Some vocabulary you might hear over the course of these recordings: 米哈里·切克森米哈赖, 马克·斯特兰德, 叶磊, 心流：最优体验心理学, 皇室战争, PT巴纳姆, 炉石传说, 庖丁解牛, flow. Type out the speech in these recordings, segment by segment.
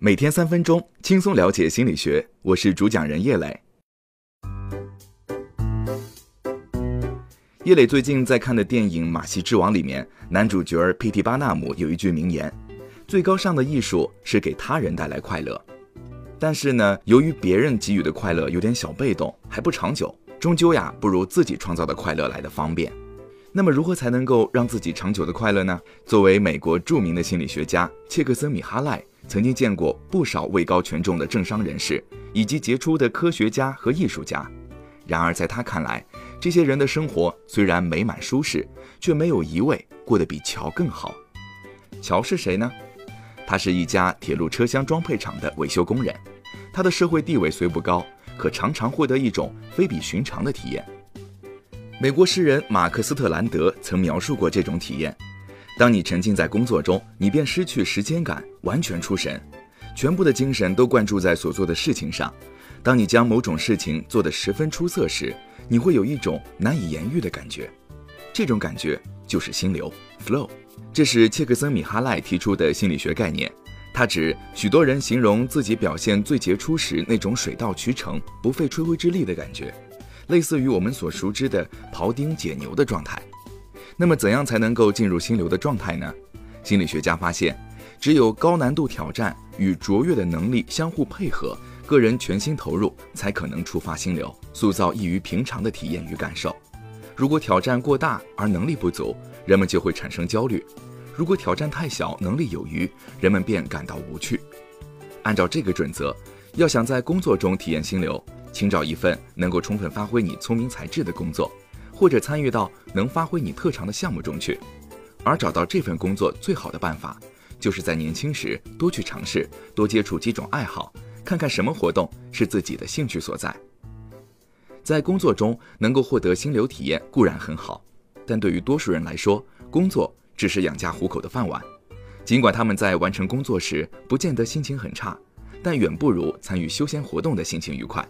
每天3分钟，轻松了解心理学。我是主讲人叶磊。叶磊最近在看的电影《马戏之王》里面，男主角PT巴纳姆有一句名言：最高尚的艺术是给他人带来快乐。但是呢，由于别人给予的快乐有点小被动，还不长久，终究呀，不如自己创造的快乐来得方便。那么如何才能够让自己长久的快乐呢？作为美国著名的心理学家切克森米哈赖曾经见过不少位高权重的政商人士以及杰出的科学家和艺术家。然而在他看来，这些人的生活虽然美满舒适，却没有一位过得比乔更好。乔是谁呢？他是一家铁路车厢装配厂的维修工人，他的社会地位虽不高，可常常获得一种非比寻常的体验。美国诗人马克·斯特兰德曾描述过这种体验：当你沉浸在工作中，你便失去时间感，完全出神，全部的精神都灌注在所做的事情上。当你将某种事情做得十分出色时，你会有一种难以言喻的感觉，这种感觉就是心流 flow。 这是切克森米哈赖提出的心理学概念，他指许多人形容自己表现最杰出时那种水到渠成，不费吹灰之力的感觉，类似于我们所熟知的庖丁解牛的状态。那么怎样才能够进入心流的状态呢？心理学家发现，只有高难度挑战与卓越的能力相互配合，个人全心投入，才可能触发心流，塑造异于平常的体验与感受。如果挑战过大而能力不足，人们就会产生焦虑；如果挑战太小，能力有余，人们便感到无趣。按照这个准则，要想在工作中体验心流，请找一份能够充分发挥你聪明才智的工作，或者参与到能发挥你特长的项目中去。而找到这份工作最好的办法，就是在年轻时多去尝试，多接触几种爱好，看看什么活动是自己的兴趣所在。在工作中能够获得心流体验固然很好，但对于多数人来说，工作只是养家糊口的饭碗。尽管他们在完成工作时不见得心情很差，但远不如参与休闲活动的心情愉快。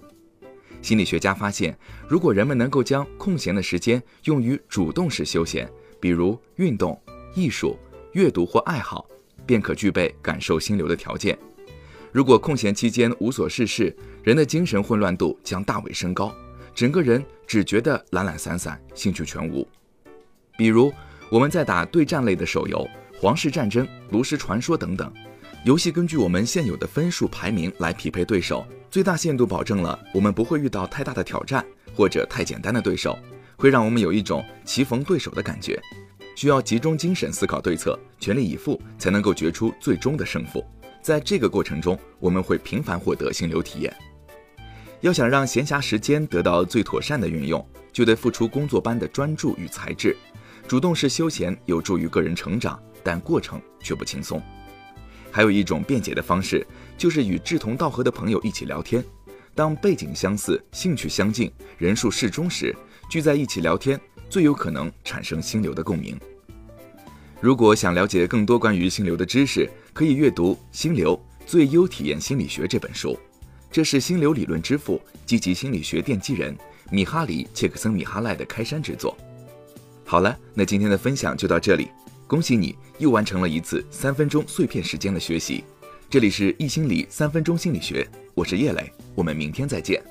心理学家发现，如果人们能够将空闲的时间用于主动式休闲，比如运动、艺术、阅读或爱好，便可具备感受心流的条件。如果空闲期间无所事事，人的精神混乱度将大为升高，整个人只觉得懒懒散散，兴趣全无。比如我们在打对战类的手游，皇室战争、炉石传说等等，游戏根据我们现有的分数排名来匹配对手，最大限度保证了我们不会遇到太大的挑战或者太简单的对手，会让我们有一种棋逢对手的感觉，需要集中精神思考对策，全力以赴才能够决出最终的胜负。在这个过程中，我们会频繁获得心流体验。要想让闲暇时间得到最妥善的运用，就得付出工作般的专注与才智。主动式休闲有助于个人成长，但过程却不轻松。还有一种便捷的方式，就是与志同道合的朋友一起聊天。当背景相似、兴趣相近、人数适中时，聚在一起聊天最有可能产生心流的共鸣。如果想了解更多关于心流的知识，可以阅读《心流：最优体验心理学》这本书，这是心流理论之父、积极心理学奠基人米哈里·切克森米哈赖的开山之作。好了，那今天的分享就到这里。恭喜你又完成了一次3分钟碎片时间的学习。这里是一心理3分钟心理学，我是叶磊，我们明天再见。